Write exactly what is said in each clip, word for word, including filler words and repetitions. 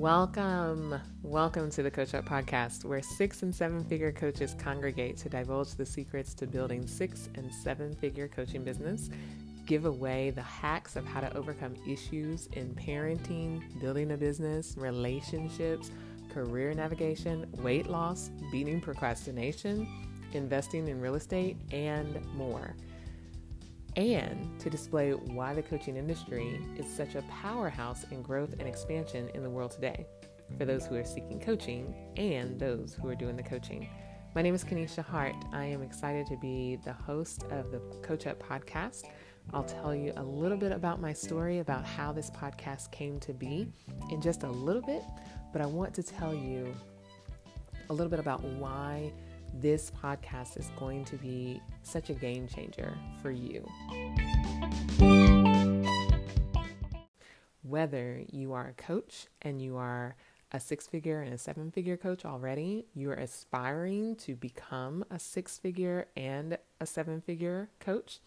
Welcome, welcome to the Coach U P podcast, where six and seven figure coaches congregate to divulge the secrets to building six and seven figure coaching business, give away the hacks of how to overcome issues in parenting, building a business, relationships, career navigation, weight loss, beating procrastination, investing in real estate, and more. And to display why the coaching industry is such a powerhouse in growth and expansion in the world today for those who are seeking coaching and those who are doing the coaching. My name is Kenesha Hart. I am excited to be the host of the Coach U P podcast. I'll tell you a little bit about my story, about how this podcast came to be in just a little bit, but I want to tell you a little bit about why this podcast is going to be such a game changer for you. Whether you are a coach and you are a six-figure and a seven-figure coach already, you are aspiring to become a six-figure and a seven-figure coach,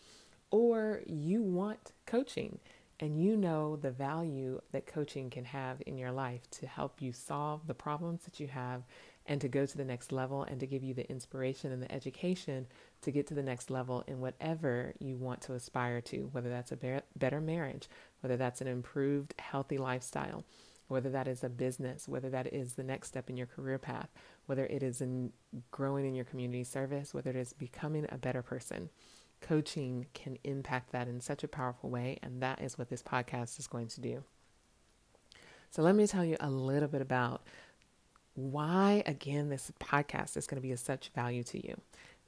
or you want coaching and you know the value that coaching can have in your life to help you solve the problems that you have and to go to the next level and to give you the inspiration and the education to get to the next level in whatever you want to aspire to, whether that's a be- better marriage, whether that's an improved, healthy lifestyle, whether that is a business, whether that is the next step in your career path, whether it is in growing in your community service, whether it is becoming a better person. Coaching can impact that in such a powerful way, and that is what this podcast is going to do. So let me tell you a little bit about why, again, this podcast is going to be of such value to you.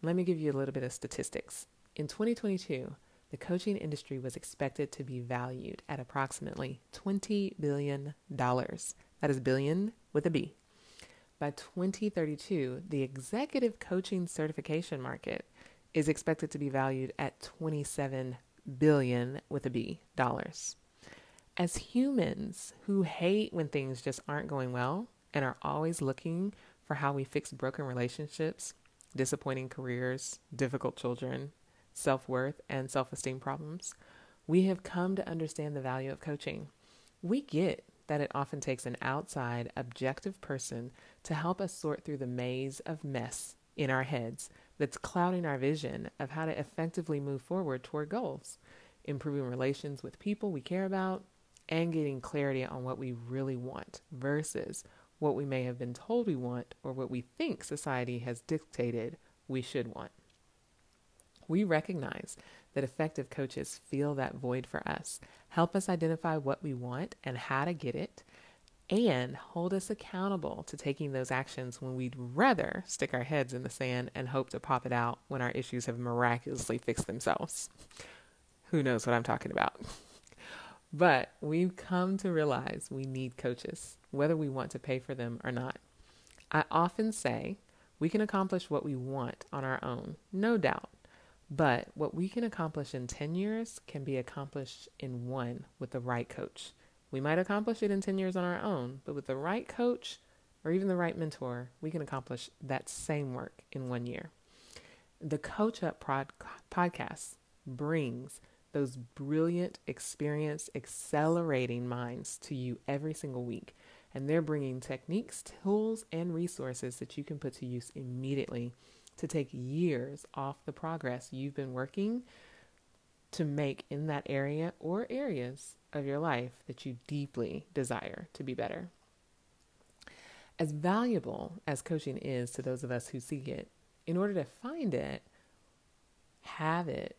Let me give you a little bit of statistics. In twenty twenty-two, the coaching industry was expected to be valued at approximately twenty billion dollars. That is billion with a B. By twenty thirty-two, the executive coaching certification market is expected to be valued at twenty-seven billion dollars with a B dollars. As humans who hate when things just aren't going well, and are always looking for how we fix broken relationships, disappointing careers, difficult children, self-worth, and self-esteem problems, we have come to understand the value of coaching. We get that it often takes an outside, objective person to help us sort through the maze of mess in our heads that's clouding our vision of how to effectively move forward toward goals, improving relations with people we care about, and getting clarity on what we really want versus what we may have been told we want or what we think society has dictated we should want. We recognize that effective coaches fill that void for us, help us identify what we want and how to get it, and hold us accountable to taking those actions when we'd rather stick our heads in the sand and hope to pop it out when our issues have miraculously fixed themselves. Who knows what I'm talking about? But we've come to realize we need coaches, whether we want to pay for them or not. I often say we can accomplish what we want on our own, no doubt. But what we can accomplish in ten years can be accomplished in one with the right coach. We might accomplish it in ten years on our own, but with the right coach or even the right mentor, we can accomplish that same work in one year. The Coach U P prod- podcast brings those brilliant, experienced, accelerating minds to you every single week. And they're bringing techniques, tools, and resources that you can put to use immediately to take years off the progress you've been working to make in that area or areas of your life that you deeply desire to be better. As valuable as coaching is to those of us who seek it, in order to find it, have it,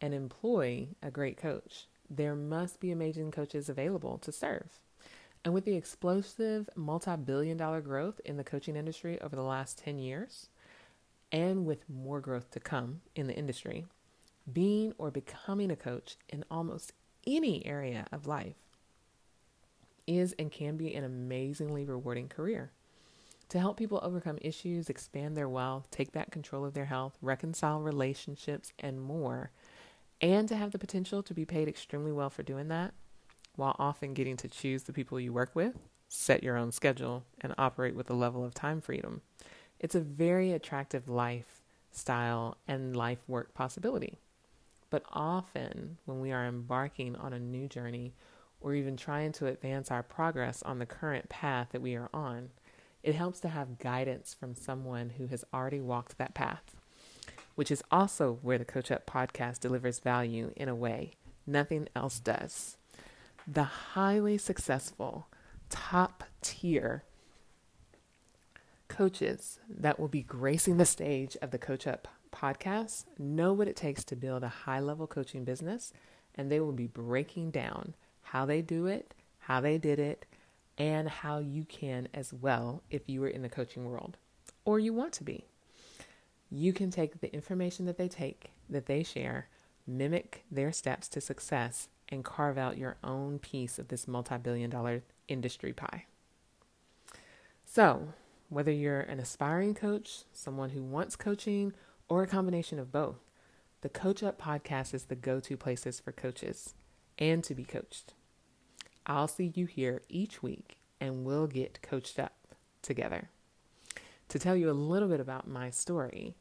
and employ a great coach, there must be amazing coaches available to serve. And with the explosive multi-billion dollar growth in the coaching industry over the last ten years, and with more growth to come in the industry, being or becoming a coach in almost any area of life is and can be an amazingly rewarding career. To help people overcome issues, expand their wealth, take back control of their health, reconcile relationships, and more, and to have the potential to be paid extremely well for doing that, while often getting to choose the people you work with, set your own schedule, and operate with a level of time freedom. It's a very attractive lifestyle and life work possibility. But often when we are embarking on a new journey or even trying to advance our progress on the current path that we are on, it helps to have guidance from someone who has already walked that path, which is also where the Coach Up podcast delivers value in a way nothing else does. The highly successful, top tier coaches that will be gracing the stage of the Coach Up podcast know what it takes to build a high-level coaching business, and they will be breaking down how they do it, how they did it, and how you can as well if you were in the coaching world or you want to be. You can take the information that they take, that they share, mimic their steps to success, and carve out your own piece of this multi-billion dollar industry pie. So whether you're an aspiring coach, someone who wants coaching, or a combination of both, the Coach Up podcast is the go-to places for coaches and to be coached. I'll see you here each week, and we'll get coached up together. To tell you a little bit about my story,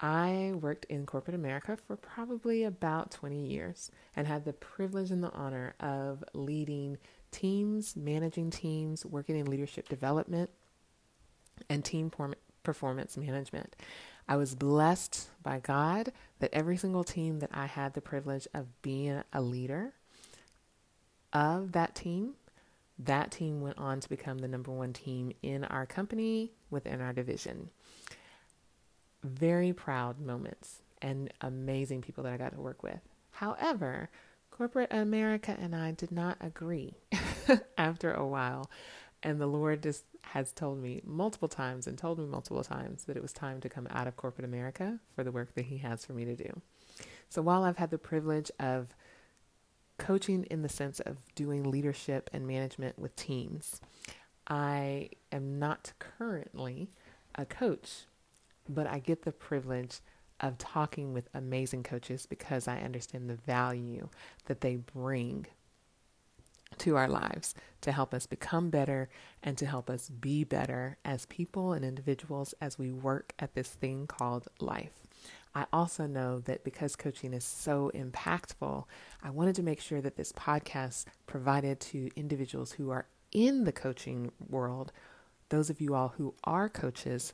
I worked in corporate America for probably about twenty years and had the privilege and the honor of leading teams, managing teams, working in leadership development, and team performance management. I was blessed by God that every single team that I had the privilege of being a leader of that team, that team went on to become the number one team in our company, within our division. Very proud moments and amazing people that I got to work with. However, corporate America and I did not agree after a while. And the Lord just has told me multiple times and told me multiple times that it was time to come out of corporate America for the work that he has for me to do. So while I've had the privilege of coaching in the sense of doing leadership and management with teams, I am not currently a coach, but I get the privilege of talking with amazing coaches because I understand the value that they bring to our lives to help us become better and to help us be better as people and individuals as we work at this thing called life. I also know that because coaching is so impactful, I wanted to make sure that this podcast provided to individuals who are in the coaching world, those of you all who are coaches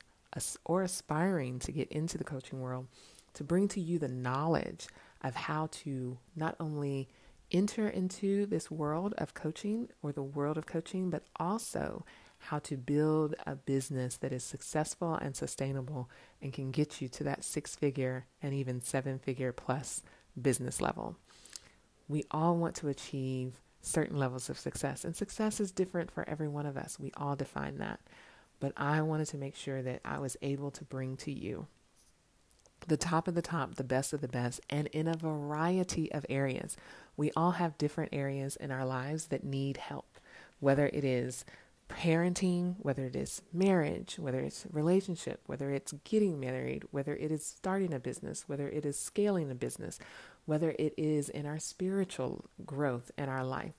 or aspiring to get into the coaching world, to bring to you the knowledge of how to not only enter into this world of coaching or the world of coaching, but also how to build a business that is successful and sustainable and can get you to that six-figure and even seven-figure plus business level. We all want to achieve certain levels of success, and success is different for every one of us. We all define that. But I wanted to make sure that I was able to bring to you the top of the top, the best of the best, and in a variety of areas. We all have different areas in our lives that need help, whether it is parenting, whether it is marriage, whether it's relationship, whether it's getting married, whether it is starting a business, whether it is scaling a business, whether it is in our spiritual growth in our life,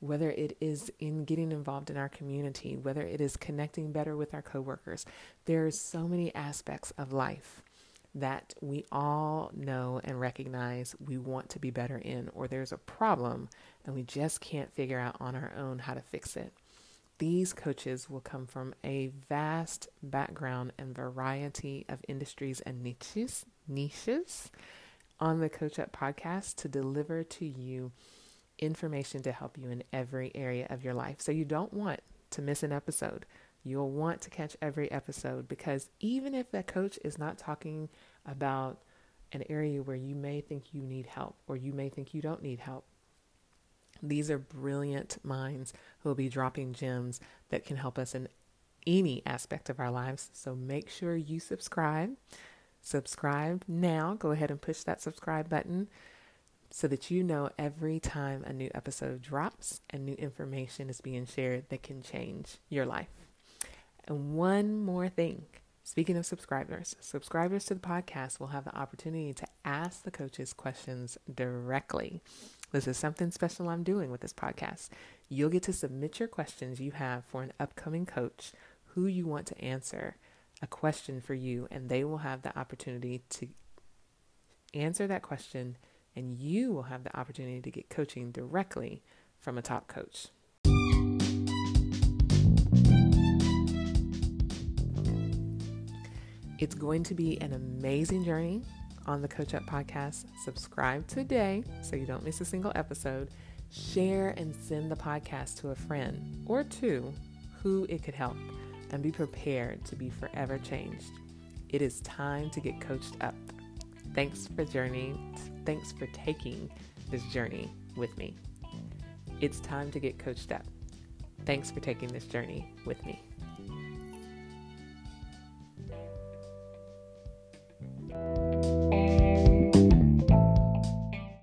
whether it is in getting involved in our community, whether it is connecting better with our coworkers. There are so many aspects of life that we all know and recognize we want to be better in, or there's a problem and we just can't figure out on our own how to fix it. These coaches will come from a vast background and variety of industries and niches, niches on the Coach Up podcast to deliver to you information to help you in every area of your life. So you don't want to miss an episode. You'll want to catch every episode, because even if that coach is not talking about an area where you may think you need help or you may think you don't need help, these are brilliant minds who will be dropping gems that can help us in any aspect of our lives. So make sure you subscribe. Subscribe now. Go ahead and push that subscribe button so that you know every time a new episode drops and new information is being shared that can change your life. And one more thing, speaking of subscribers, subscribers to the podcast will have the opportunity to ask the coaches questions directly. This is something special I'm doing with this podcast. You'll get to submit your questions you have for an upcoming coach who you want to answer a question for you, and they will have the opportunity to answer that question, and you will have the opportunity to get coaching directly from a top coach. It's going to be an amazing journey on the Coach Up podcast. Subscribe today so you don't miss a single episode. Share and send the podcast to a friend or two who it could help, and be prepared to be forever changed. It is time to get coached up. Thanks for journeying. Thanks for taking this journey with me. It's time to get coached up. Thanks for taking this journey with me.